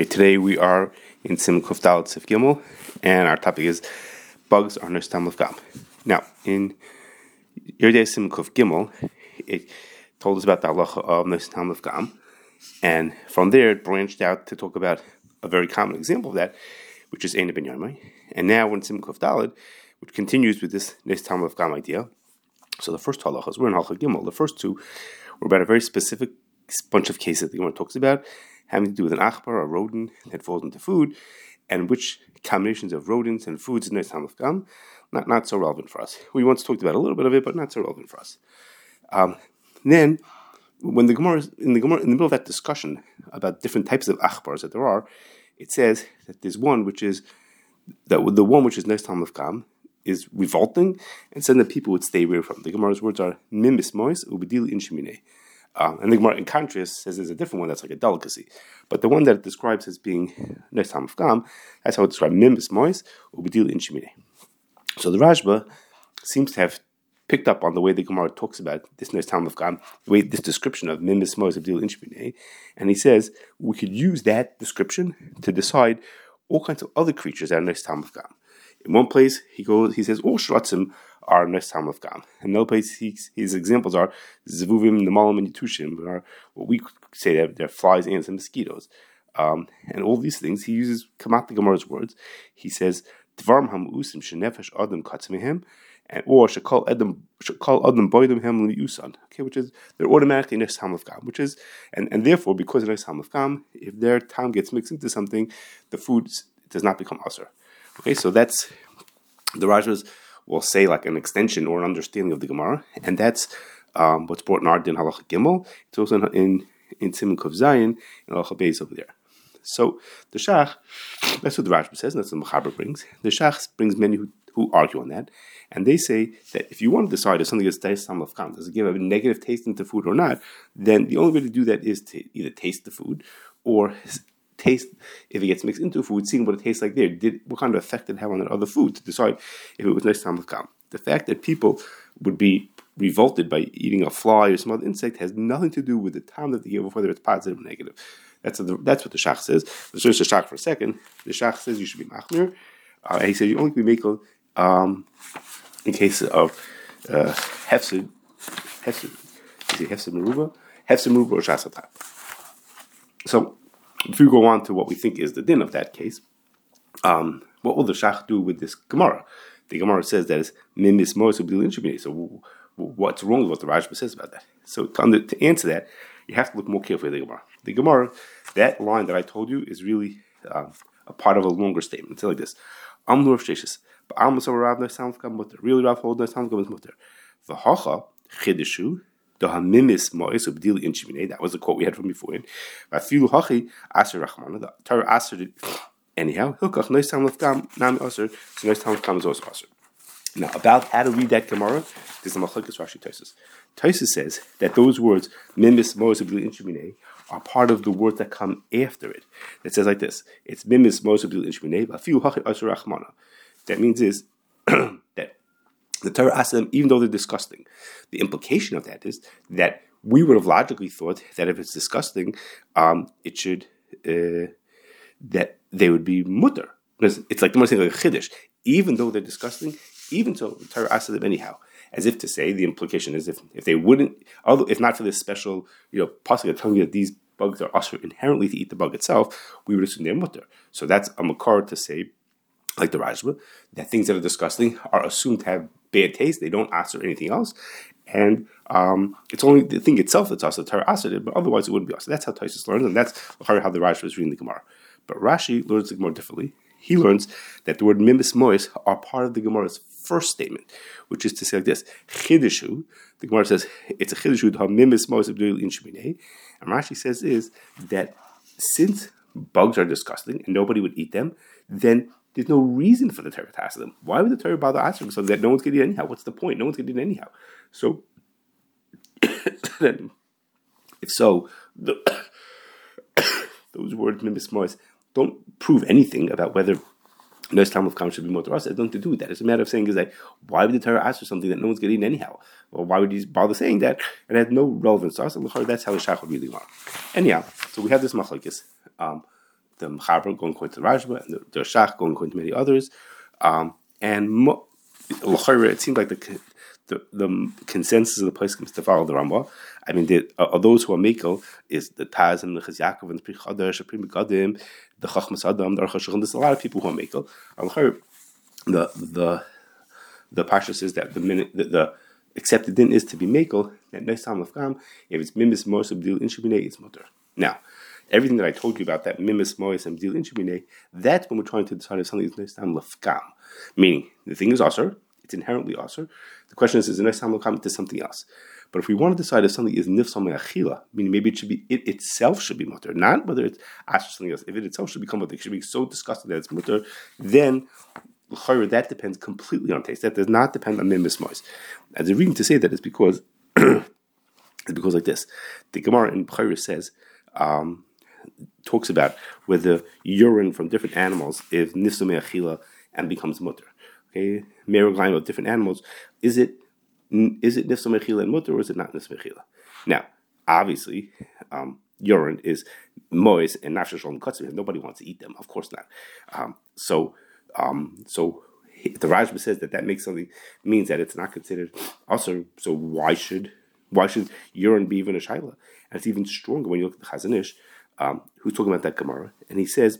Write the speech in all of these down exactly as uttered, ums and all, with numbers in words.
Okay, today we are in Siman Kuf Dalet, Tzif Gimel, and our topic is bugs on Nis-Tam-Lif-Gam. Now, in Yerdei Siman Kuf Gimel, it told us about the halacha of Nis-Tam-Lif-Gam, and from there it branched out to talk about a very common example of that, which is Eina bin Yarmai. And now we're in Siman Kuf Dalet, which continues with this Nis-Tam-Lif-Gam idea. So the first halachas, we're in Halach Gimel, the first two were about a very specific bunch of cases that the Gemara talks about, having to do with an akhbar, a rodent that falls into food, and which combinations of rodents and foods in Nis-Tam-Lif-Gam, not, not so relevant for us. We once talked about a little bit of it, but not so relevant for us. Um, then, when the Gemara in the Gemara in the middle of that discussion about different types of akhbars that there are, it says that there's one which is that the one which is Nis-Tam-Lif-Gam is revolting, and said that people would stay away from. The Gemara's words are mimis mo'es ubedilin shimineh. Um, and the Gemara, in contrast, says there's a different one that's like a delicacy. But the one that it describes as being Nis-Tam-Lif-Gam, that's how it describes mimis mois ubedilin shimineh. So the Rajba seems to have picked up on the way the Gemara talks about this Nis-Tam-Lif-Gam, the way this description of mimis mois ubedilin shimineh, and he says we could use that description to decide all kinds of other creatures that are Nis-Tam-Lif-Gam. In one place, he goes, he says all shratzim are Nis-Tam-Lif-Gam. In another place, he, his examples are zevuvim, nemalim, and yetushim, are what we say that they're flies, ants, and mosquitoes. Um, and all these things, he uses Kamat the Gemara's words. He says dvarm hamusim shenefesh adam katz mehem, and or shakal adam shakal adam boydem hem liusan. Okay, which is they're automatically Nis-Tam-Lif-Gam, which is and and therefore because of Nis-Tam-Lif-Gam, if their tam gets mixed into something, the food does not become usher. Okay, so that's the Rajwa's will say like an extension or an understanding of the Gemara, and that's um, what's brought in our din Halach Gimel. It's also in in Siman Kuf Zayin and Halach Beis over there. So the Shach, that's what the Rajwa says, and that's what the Mechaber brings. The Shach brings many who, who argue on that, and they say that if you want to decide if something is Nis-Tam-Lif-Gam, does it give a negative taste into food or not, then the only way to do that is to either taste the food or taste, if it gets mixed into food, seeing what it tastes like there, did what kind of effect it had on that other food to decide if it was Nis-Tam-Lif-Gam. The fact that people would be revolted by eating a fly or some other insect has nothing to do with the time that they give, whether it's positive or negative. That's, a, that's what the Shach says. Let's search the Shach for a second. The Shach says you should be machmir. Uh, he said you only can be machmir um, in case of uh, hefsid, hefsid, is it hefsid meruba? Hefsid meruba or shasata. So, if we go on to what we think is the din of that case, um, what will the Shach do with this Gemara? The Gemara says that it's mimis mo'es ubedilin shimineh. So w- w- what's wrong with what the Rajba says about that? So to, under, to answer that, you have to look more carefully at the Gemara. The Gemara, that line that I told you is really um, a part of a longer statement. It's like this. Amru Rav Sheshes, ba'amru sober Rav Nis-Tam-Lif-Gam mutter. Really Rav hold Nis-Tam-Lif-Gam is mutter. V'hocha chidushu. That was the quote we had from before. The Torah answered it anyhow. Now, about how to read that Gemara, there's a machlokes Rashi Tosfos. Tosfos says that those words mimis mo'es ubedilin shimineh are part of the words that come after it. It says like this: it's mimis mo'es ubedilin shimineh. That means is that the Torah asked them, even though they're disgusting. The implication of that is that we would have logically thought that if it's disgusting, um, it should, uh, that they would be mutter. It's, it's like the most thing like chiddush. Even though they're disgusting, even so, the Torah asked them anyhow. As if to say, the implication is if, if they wouldn't, although if not for this special, you know, possibly telling you that these bugs are usher inherently to eat the bug itself, we would assume they're mutter. So that's a makar to say, like the Rajwa, that things that are disgusting are assumed to have bad taste, they don't aser anything else, and um, it's only the thing itself that's aser, the Torah aser it, but otherwise it wouldn't be aser. That's how Tosfos learns, and that's how the Rashi was reading the Gemara. But Rashi learns the Gemara differently. He learns that the word mimis mois are part of the Gemara's first statement, which is to say like this, chidushu, the Gemara says, it's a chidushu, mimis mois ubedilin shimineh, and Rashi says is that since bugs are disgusting and nobody would eat them, then there's no reason for the Torah to ask them. Why would the Torah bother asking so that no one's going to eat it anyhow? What's the point? No one's going to eat it anyhow. So, then, if so, the, those words, mimis mois, don't prove anything about whether Nis-Tam-Lif-Gam should be more to us. It has nothing to do with that. It's a matter of saying, is like, why would the Torah ask for something that no one's going to eat anyhow? Or why would he bother saying that? And it has no relevance to us. And that's how the Shach would really want. Anyhow, so we have this machlokes. Um, the Mechaber going according to the Rajwa, and the Shach going according to many others. Um, and mo- it seemed like the, the the consensus of the place comes to follow the Ramah. I mean, the, uh, of those who are Mekel, is the Taz and the Chaz Yaakov and the Prim Godwin, Prim Godwin, the Chachmas Adam, the Aruch Hashulchan. There's a lot of people who are Mekel. The the the Parsha says that the minute the, the accepted din is to be Mekel. That Nosein Ta'am Lifgam, if it's mimis mo'es ubedilin shimineh, it's mutter. Now, everything that I told you about that mimis mo'es ubedilin shimineh, that's when we're trying to decide if something is Nosein Ta'am Lifgam, meaning the thing is aser, it's inherently aser. The question is, is it Nosein Ta'am Lifgam to something else? But if we want to decide if something is nifsal me'achila, meaning maybe it should be it itself should be mutter, not whether it's aser something else. If it itself should become mutter, it should be so disgusting that it's mutter, then that depends completely on taste. That does not depend on mimis mo'es. And the reason to say that is because it goes like this. The Gemara in B'chira says, um, talks about whether urine from different animals is nifsal me'achila and becomes mutter. Okay, meraglim of different animals, is it is it nifsal me'achila and mutter, or is it not nifsal me'achila? Now, obviously, um, urine is moist and nafshel shalom kutz because nobody wants to eat them. Of course not. Um, so, um, so. If the Rajba says that that makes something, means that it's not considered also, so why should why should urine be even a shaila? And it's even stronger when you look at the Chazon Ish, um, who's talking about that Gemara, and he says,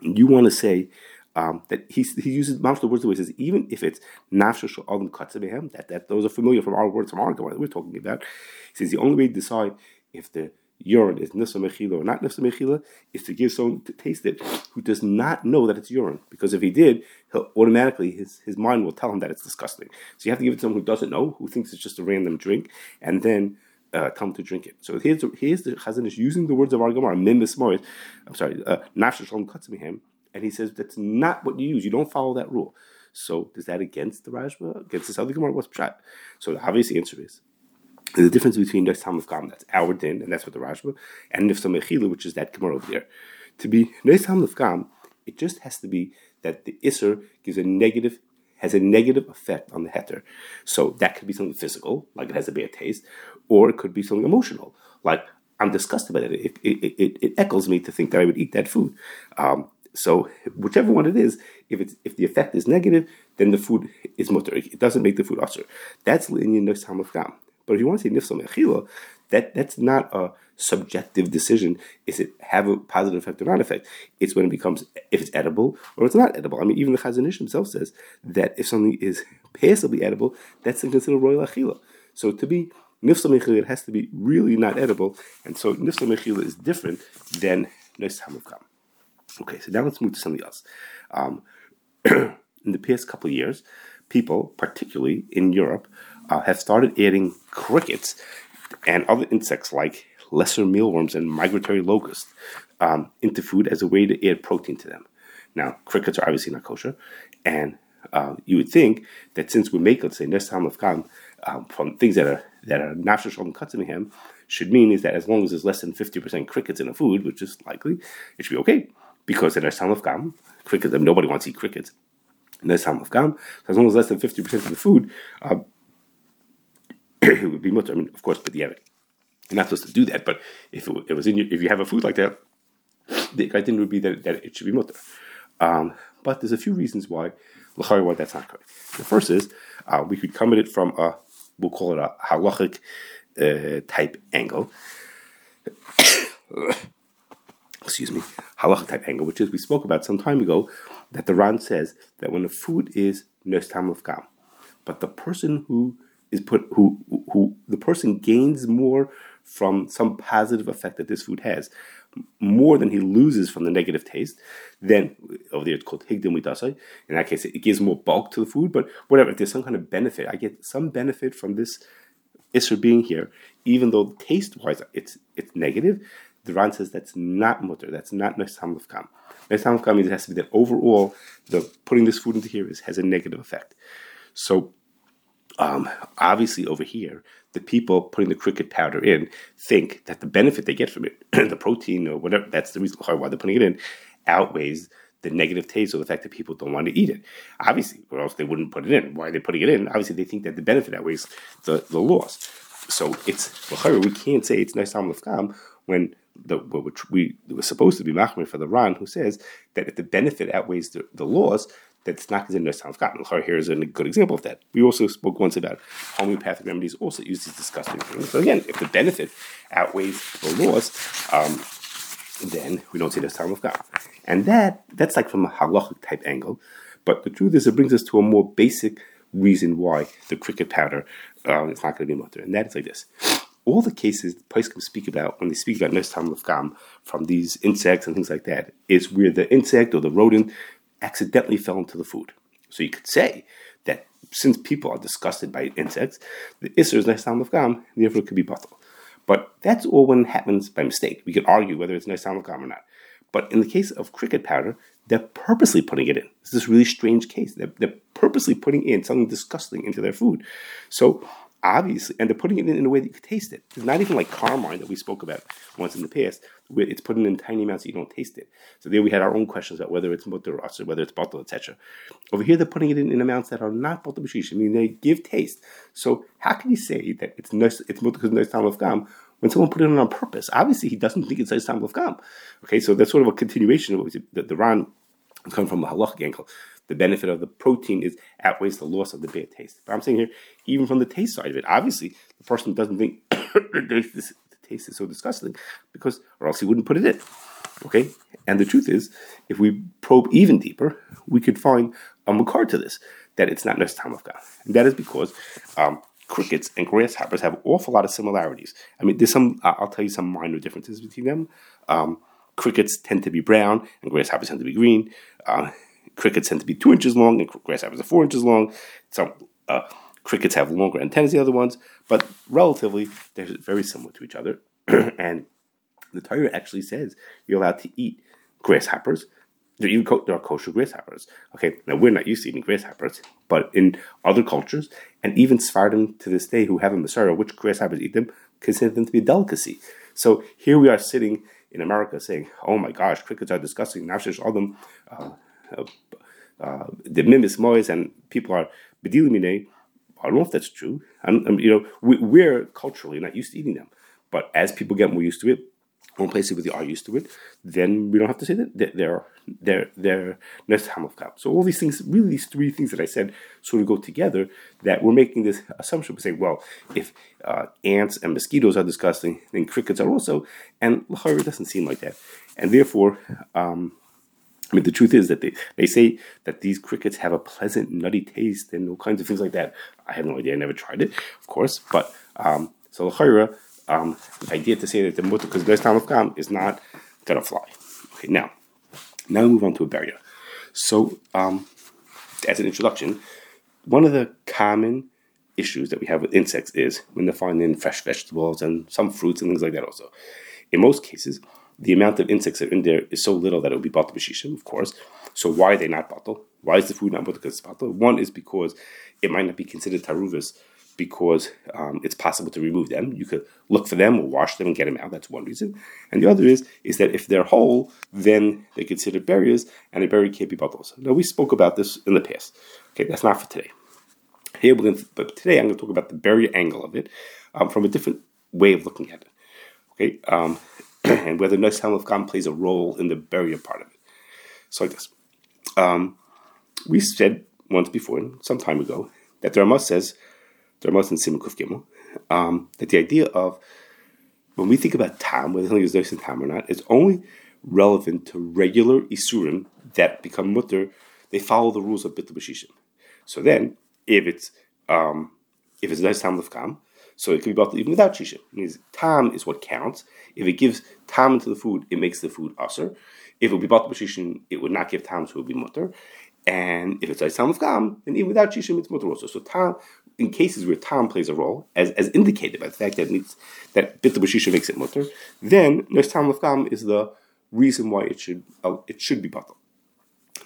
you want to say um, that he he uses most of the words the way he says, even if it's nafshel shalom kutz behem, that that those are familiar from our words from our Gemara that we're talking about. He says the only way to decide if the urine is nifsal me'achila or not nifsal me'achila is to give someone to taste it who does not know that it's urine. Because if he did, he'll automatically, his, his mind will tell him that it's disgusting. So you have to give it to someone who doesn't know, who thinks it's just a random drink, and then uh, tell him to drink it. So here's the, here's the Chazon Ish using the words of our Gemara, mimis mo'es, I'm sorry, nafshel shalom kutz behem, and he says that's not what you use. You don't follow that rule. So is that against the Rashba, against the Saudi Gemara? What's pshat? So the obvious answer is, there's a difference between Nosein Ta'am Lifgam, that's our din, and that's what the Rashba, and nifsal me'achila, which is that Gemara over there. To be Nosein Ta'am Lifgam, it just has to be that the Isur gives a negative, has a negative effect on the heter. So that could be something physical, like it has a bad taste, or it could be something emotional, like I'm disgusted by that. It, it, it, it, it echoes me to think that I would eat that food. Um, so whichever one it is, if it's if the effect is negative, then the food is mutter. It doesn't make the food usher. That's in Nosein Ta'am Lifgam. But if you want to say nifsal me'achila, that, that's not a subjective decision. Is it have a positive effect or not effect? It's when it becomes, if it's edible or it's not edible. I mean, even the Chazon Ish himself says that if something is passably edible, that's considered royal achila. So to be nifsal me'achila, it has to be really not edible. And so nifsal me'achila is different than Nosein Ta'am Lifgam. Okay, so now let's move to something else. Um, in the past couple of years, people, particularly in Europe, Uh, have started adding crickets and other insects like lesser mealworms and migratory locusts um, into food as a way to add protein to them. Now, crickets are obviously not kosher, and uh, you would think that since we make, let's say, Nosein Ta'am Lifgam um, from things that are that are nafshel shalom kutz behem, should mean is that as long as there's less than fifty percent crickets in a food, which is likely, it should be okay, because in Nosein Ta'am Lifgam, crickets, I mean, nobody wants to eat crickets. Nosein Ta'am Lifgam, as long as less than fifty percent of the food. Uh, It would be mutter. I mean, of course, but yeah, you're not supposed to do that. But if it, it was in your, if you have a food like that, the idea would be that, that it should be mutter. Um, but there's a few reasons why, why that's not correct. The first is uh, we could come at it from a, we'll call it a halachic uh, type angle. Excuse me, halachic type angle, which is we spoke about some time ago that the Ran says that when the food is Nosein Ta'am Lifgam, but the person who is put who who the person gains more from some positive effect that this food has, more than he loses from the negative taste. Then over there it's called higdim midasai. In that case, it gives more bulk to the food. But whatever, if there's some kind of benefit, I get some benefit from this isser being here, even though taste wise it's it's negative. The Ran says that's not mutter. That's not Nosein Ta'am Lifgam. Nosein Ta'am Lifgam means it has to be that overall the putting this food into here is has a negative effect. So. Um, obviously, over here, the people putting the cricket powder in think that the benefit they get from it, the protein or whatever, that's the reason why they're putting it in, outweighs the negative taste or the fact that people don't want to eat it. Obviously, or else they wouldn't put it in. Why are they putting it in? Obviously, they think that the benefit outweighs the, the loss. So it's, we can't say it's Nosein Ta'am Lifgam when that which we were supposed to be machmir for the Ran, who says that if the benefit outweighs the, the loss, that's not considered nishalfkam. Here is a good example of that. We also spoke once about homeopathic remedies also use these disgusting things. So again, if the benefit outweighs the loss, um, then we don't see nishalfkam. And that that's like from a halachic type angle. But the truth is, it brings us to a more basic reason why the cricket powder um, is not going to be mutter, and that is like this. All the cases the poskim speak about when they speak about Nis-Tam-Lif-Gam from these insects and things like that is where the insect or the rodent accidentally fell into the food. So you could say that since people are disgusted by insects, the Isur is Nis-Tam-Lif-Gam, therefore it could be batal. But that's all when it happens by mistake. We can argue whether it's Nis-Tam-Lif-Gam or not. But in the case of cricket powder, they're purposely putting it in. It's this really strange case. They're, they're purposely putting in something disgusting into their food. So obviously, and they're putting it in in a way that you can taste it. It's not even like carmine that we spoke about once in the past, where it's put in in tiny amounts so you don't taste it. So there we had our own questions about whether it's mutter or whether it's bottle, et cetera. Over here, they're putting it in in amounts that are not bitul b'Shishim. I mean, they give taste. So how can you say that it's mutter because Nis-Tam-Lif-Gam when someone put it in on purpose? Obviously, he doesn't think it's Nis-Tam-Lif-Gam. Okay, so that's sort of a continuation of what we said. The, the Ran comes from the halachic angle. The benefit of the protein is outweighs the loss of the bad taste. But I'm saying here, even from the taste side of it, obviously the person doesn't think the taste is so disgusting, because or else he wouldn't put it in. Okay, and the truth is, if we probe even deeper, we could find a makar to this that it's not Nis-Tam-Lif-Gam, and that is because um, crickets and grasshoppers have an awful lot of similarities. I mean, there's some. Uh, I'll tell you some minor differences between them. Um, crickets tend to be brown, and grasshoppers tend to be green. Um, Crickets tend to be two inches long, and grasshoppers are four inches long. Some uh, crickets have longer antennas than the other ones, but relatively, they're very similar to each other. And the Torah actually says you're allowed to eat grasshoppers. There are, even co- there are kosher grasshoppers. Okay, now we're not used to eating grasshoppers, but in other cultures, and even Sephardim to this day who have a Masara, which grasshoppers eat them, consider them to be a delicacy. So here we are sitting in America saying, oh my gosh, crickets are disgusting, nafshesh adam. Uh, Uh, uh, the mimis mo'es and people are bedilin. I don't know if that's true. I'm, I'm, you know, we, we're culturally not used to eating them, but as people get more used to it, or places where they are used to it, then we don't have to say that they're they're they're Nis-Tam-Lif-Gam. So all these things, really, these three things that I said, sort of go together. That we're making this assumption. We say, well, if uh, ants and mosquitoes are disgusting, then crickets are also, and it doesn't seem like that, and therefore. Um, I mean, the truth is that they, they say that these crickets have a pleasant, nutty taste and all kinds of things like that. I have no idea. I never tried it, of course. But, um, so l'chayra, um, the idea to say that the mutter because Nis-Tam-Lif-Gam is not going to fly. Okay, now, now we move on to a barrier. So, um, as an introduction, one of the common issues that we have with insects is when they're finding fresh vegetables and some fruits and things like that also. In most cases, the amount of insects that are in there is so little that it would be bitul b'Shishim, of course. So why are they not bitul? Why is the food not bitul because it's bitul? One is because it might not be considered taruvus because um, it's possible to remove them. You could look for them or wash them and get them out. That's one reason. And the other is is that if they're whole, then they're considered berries, and a berry can't be bitul. Now, we spoke about this in the past. Okay, that's not for today. Here we're going to, but today I'm going to talk about the berry angle of it um, from a different way of looking at it. Okay, um... and whether Nis-Tam-Lif-Gam plays a role in the barrier part of it. So like this. Um, we said once before, some time ago, that the Ramah says, the Ramah in Siman Kuf Gimel, um, that the idea of, when we think about Tam, whether it's Nosein Ta'am or not, is only relevant to regular Isurim that become mutter. They follow the rules of Bitul b'Shishim. So then, if it's um, if it's Nis-Tam-Lif-Gam, so it could be bitul even without shishim. It means tam is what counts. If it gives tam into the food, it makes the food usher. If it would be bitul b'shishim, it would not give tam, so it would be mutter. And if it's Nis-Tam-Lif-Gam, then even without shishim, it's mutter also. So tam, in cases where tam plays a role, as, as indicated by the fact that it needs, that bitul b'shishim makes it mutter, then Nis-Tam-Lif-Gam is the reason why it should uh, it should be bitul.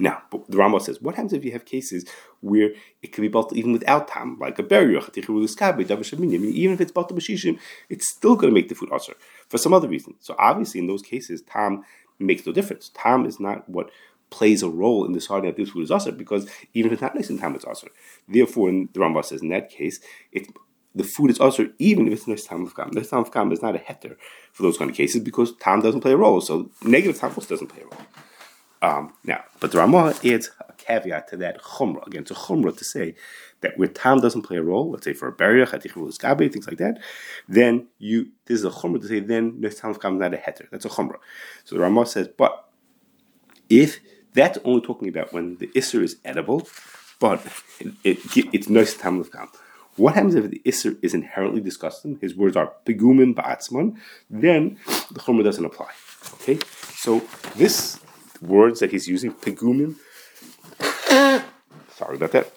Now, the Rambam says, what happens if you have cases where it can be bitul even without tam, like a berry, or I mean, even if it's bitul b'Shishim, it's still going to make the food usher for some other reason. So obviously, in those cases, tam makes no difference. Tam is not what plays a role in deciding that this food is usher, because even if it's not nice in tam, it's usher. Therefore, the Rambam says, in that case, it's the food is also, even if it's Nis-Tam-Lif-Gam. Nis-Tam-Lif-Gam is not a heter for those kind of cases because Tam doesn't play a role. So negative Tam also doesn't play a role. Um, now, but the Ramah adds a caveat to that chumrah. Again, it's a chumrah to say that where Tam doesn't play a role, let's say for a bariach, hatichivul iskabe, things like that, then you, this is a chumrah to say then Nis-Tam-Lif-Gam is not a heter. That's a chumrah. So the Ramah says, but if that's only talking about when the Isur is edible, but it, it, it's Nis-Tam-Lif-Gam. What happens if the Isur is inherently disgusting? His words are Pegumin ba'atsman. Then the chumrah doesn't apply. Okay, so this words that he's using Pegumin. Sorry about that.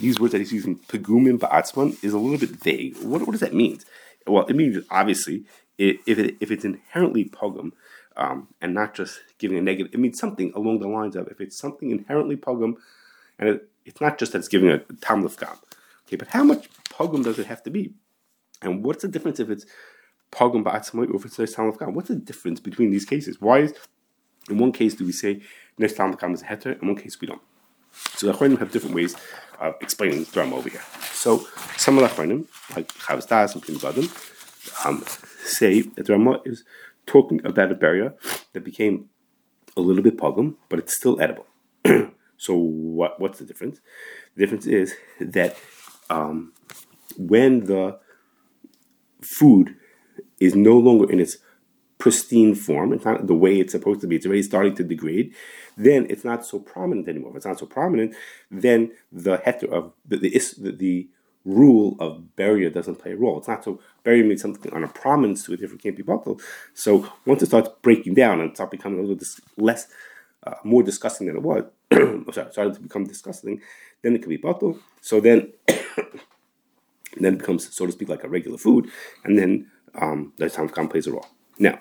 These words that he's using Pegumin ba'atsman is a little bit vague. What, what does that mean? Well, it means obviously if it, if it's inherently pogum. Um, and not just giving a negative, it means something along the lines of if it's something inherently pogum, and it, it's not just that it's giving a tam lifgam. Okay, but how much pogum does it have to be? And what's the difference if it's pogum ba'atzmai or if it's tam lifgam? What's the difference between these cases? Why is, in one case do we say next tam lifgam is a heter, in one case we don't? So the Achronim have different ways of explaining the Rambam over here. So some of the Achronim, like Chavistas and Prim Godwin, um, say that the Rambam is talking about a barrier that became a little bit pogum, but it's still edible. So what? What's the difference? The difference is that um, when the food is no longer in its pristine form, it's not the way it's supposed to be, it's already starting to degrade, then it's not so prominent anymore. If it's not so prominent, then the heter of the the, the, the rule of barrier doesn't play a role. It's not so barrier means something on a prominence to a different can't be bottled. So once it starts breaking down and starts becoming a little dis- less, uh, more disgusting than it was, I'm sorry, started to become disgusting, then it can be bottled. So then, then it becomes, so to speak, like a regular food, and then um, the Tzemach plays a role. Now,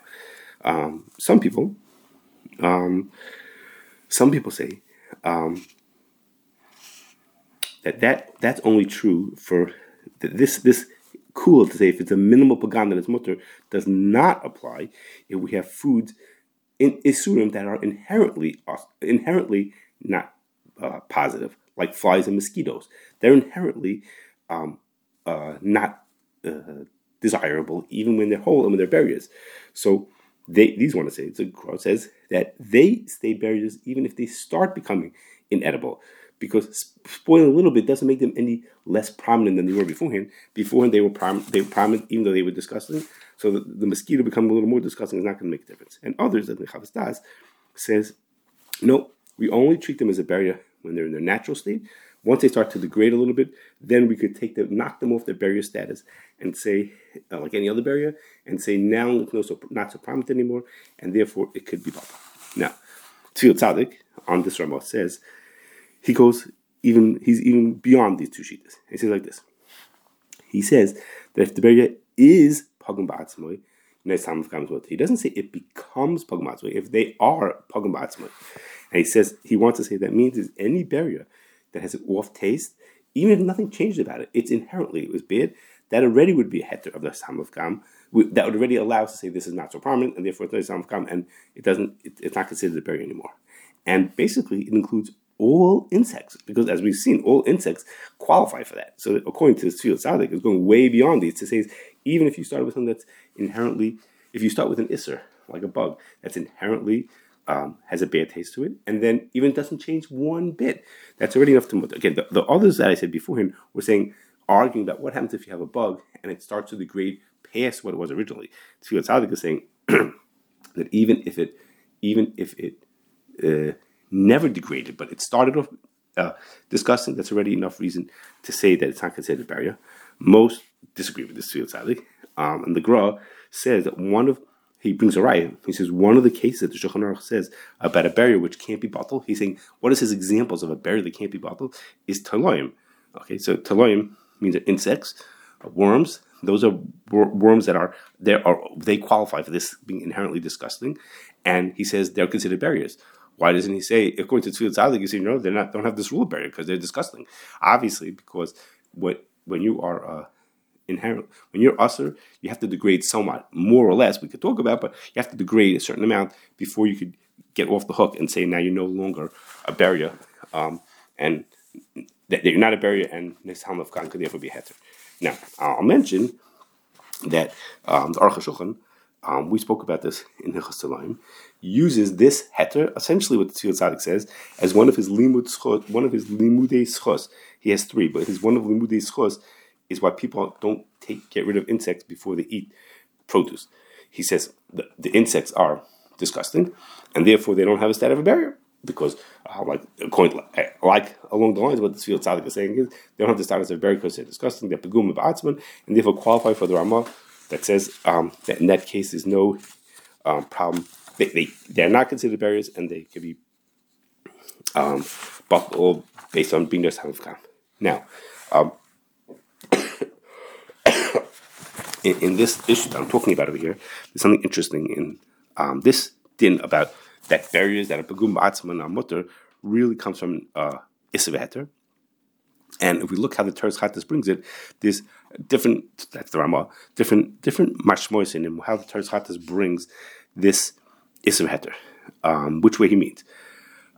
um, some people, um, some people say. Um, That, that that's only true for this this cool to say if it's a minimal pogum that it's mutter does not apply if we have foods in isurim that are inherently inherently not uh, positive, like flies and mosquitoes. They're inherently um, uh, not uh, desirable, even when they're whole and when they're barriers. So they these want to say the Gemara says that they stay barriers even if they start becoming inedible. Because spoiling a little bit doesn't make them any less prominent than they were beforehand. Beforehand, they were, prom- they were prominent even though they were disgusting. So the, the mosquito becoming a little more disgusting is not going to make a difference. And others, like the Chavistas, says, no, we only treat them as a barrier when they're in their natural state. Once they start to degrade a little bit, then we could take them, knock them off their barrier status and say, uh, like any other barrier, and say now it's no, so, not so prominent anymore, and therefore it could be bottled. Now, Tzil Tzadik, on this Rambam, says, He goes even, he's even beyond these two shittas. He says like this. He says that if the beria is pogum ba'atzmai, he doesn't say it becomes pogum ba'atzmai, if they are pogum ba'atzmai. And he says, he wants to say that means is any beria that has an off taste, even if nothing changed about it, it's inherently, it was bad, that already would be a heter of the Nis-Tam-Lif-Gam, that would already allow us to say this is not so prominent, and therefore it's Nis-Tam-Lif-Gam, and it doesn't, it, it's not considered a beria anymore. And basically, it includes all insects, because as we've seen, all insects qualify for that. So that according to this field, Tzaddik is going way beyond these to say, even if you start with something that's inherently, if you start with an isser, like a bug, that's inherently um, has a bad taste to it, and then even doesn't change one bit, that's already enough to mutter. Again, the, the others that I said beforehand were saying, arguing that what happens if you have a bug and it starts to degrade past what it was originally. Tzaddik Tzaddik is saying that even if it, even if it, uh, never degraded, but it started off uh, disgusting. That's already enough reason to say that it's not considered a barrier. Most disagree with this field, sadly. Um, and the Gemara says that one of, he brings a raya. He says one of the cases that the Shulchan Aruch says about a barrier which can't be bottled, he's saying, what is his examples of a barrier that can't be bottled? Is teloim. Okay, so teloim means insects, worms. Those are wor- worms that are, they are, they qualify for this being inherently disgusting. And he says they're considered barriers. Why doesn't he say, according to Tzvi Tzaddik, you say, no, they don't have this rule of barrier because they're disgusting. Obviously, because what when you are uh, inherent, when you're usher, you have to degrade somewhat, more or less, we could talk about, but you have to degrade a certain amount before you could get off the hook and say, now you're no longer a barrier, um, and that, that you're not a barrier, and Nis-Tam-Lif-Gam could therefore be a heter. Now, I'll mention that um, the Aruch Hashulchan, um, we spoke about this in the Teloim, uses this heter, essentially what the Tzil Tzaddik says, as one of his limud schos, one of his limudei schos. He has three, but his one of limudei schos is why people don't take get rid of insects before they eat produce. He says the, the insects are disgusting, and therefore they don't have a stat of a barrier, because uh, like, according, like along the lines of what the Tzif Tzaddik is saying is, they don't have the status of a barrier because they're disgusting, they're Pegumin ba'atsman, and therefore qualify for the Ramah that says um, that in that case there's no um, problem. They, they, they're not considered barriers, and they can be um, buckled based on being their nishalfkam. Now, um, in, in this issue that I'm talking about over here, there's something interesting in um, this din about that barriers that are pogum bata chashivusay really comes from uh, Isur v'Heter. And if we look how the Toras Chatas brings it, there's different, that's the Ramah, different different mashmois in him, how the Toras Chatas brings this Isur v'Heter, um, which way he means.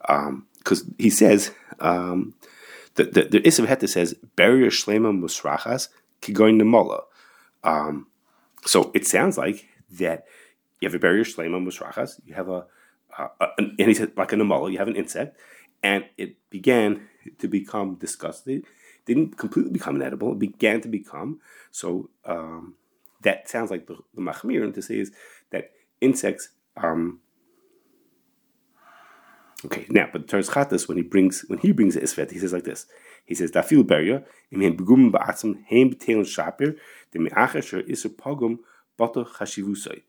Because um, he says, um, the, the, the Isur v'Heter says, barrier shlema musrachas kigoin nemola. Um, so it sounds like that you have a barrier shlema musrachas, you have a, Uh, and he said, like a nemola, you have an insect, and it began to become disgusting. It didn't completely become inedible. It began to become. So um, that sounds like the, the machmir to say is that insects. Um, okay, now, but Toras Chatas, when he brings when he brings the isvet, he says like this. He says dafil barrier imhen pegumin ba'atzman heim b'teloim shapir deme'achar sher isur pogum bata chashivusay.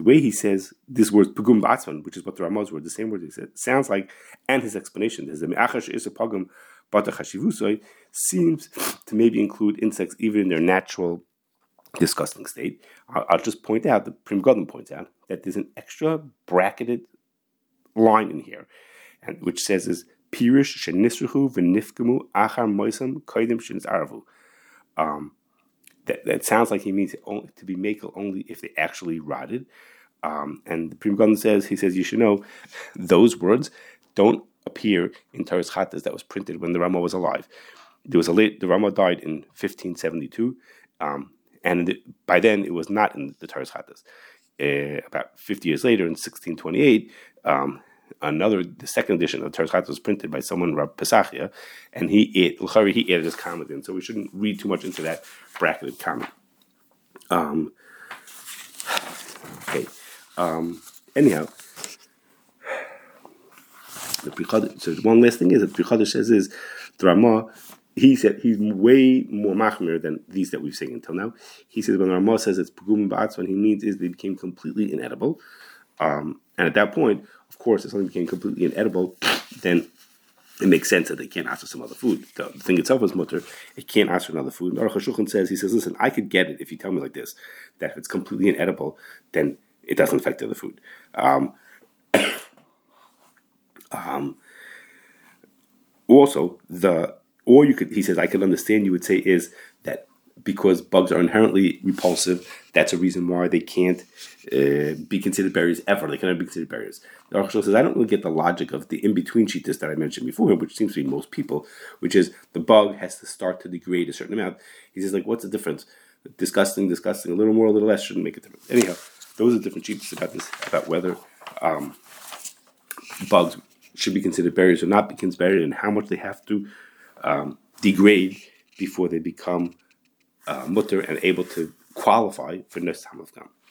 The way he says this word pogum ba'atzman, which is what the Ramah's word, the same word he said, sounds like, and his explanation, his me'achar she'isur pogum bata chashivusay, seems to maybe include insects even in their natural disgusting state. I'll, I'll just point out, the Prim Godwin points out, that there's an extra bracketed line in here, and which says is pirish she'nisrichu v'nifkamu achar moisam koydem she'nizaravu. Um, That, that sounds like he means only, to be makel only if they actually rotted. Um, and the Prim Godwin says, he says, you should know, those words don't appear in Toras Chatas that was printed when the Ramah was alive. There was a late, the Ramah died in fifteen seventy-two, um, and the, by then it was not in the Toras Chatas. Uh, about fifty years later, in sixteen twenty-eight, um, another, the second edition of Toras Chatas was printed by someone, Rabbi Pesachia, and he ate, L'chari, he added his comment in, so we shouldn't read too much into that bracketed comment. Um, okay. Um, anyhow, the Prichad, so one last thing is, that Prichad says is, the Ramah, he said, he's way more machmir than these that we've seen until now. He says, when the Ramah says it's Pogum Ba'atz, what he means is they became completely inedible. Um, and at that point, of course, if something became completely inedible, then it makes sense that they can't ask for some other food. The thing itself is mutter. It can't ask for another food. And Aruch Hashulchan says, he says, listen, I could get it if you tell me like this, that if it's completely inedible, then it doesn't affect the other food. Um, um, also, the, or you could, he says, I could understand you would say is that because bugs are inherently repulsive, that's a reason why they can't uh, be considered barriers ever. They cannot be considered barriers. The Aruch Hashulchan says, I don't really get the logic of the in-between shittas that I mentioned before, which seems to be most people, which is the bug has to start to degrade a certain amount. He says, like, what's the difference? Disgusting, disgusting, a little more, a little less shouldn't make a difference. Anyhow, those are different shittas about this, about whether um, bugs should be considered barriers or not be considered barriers, and how much they have to um, degrade before they become Uh, mutter and able to qualify for Nis-Tam-Lif-Gam.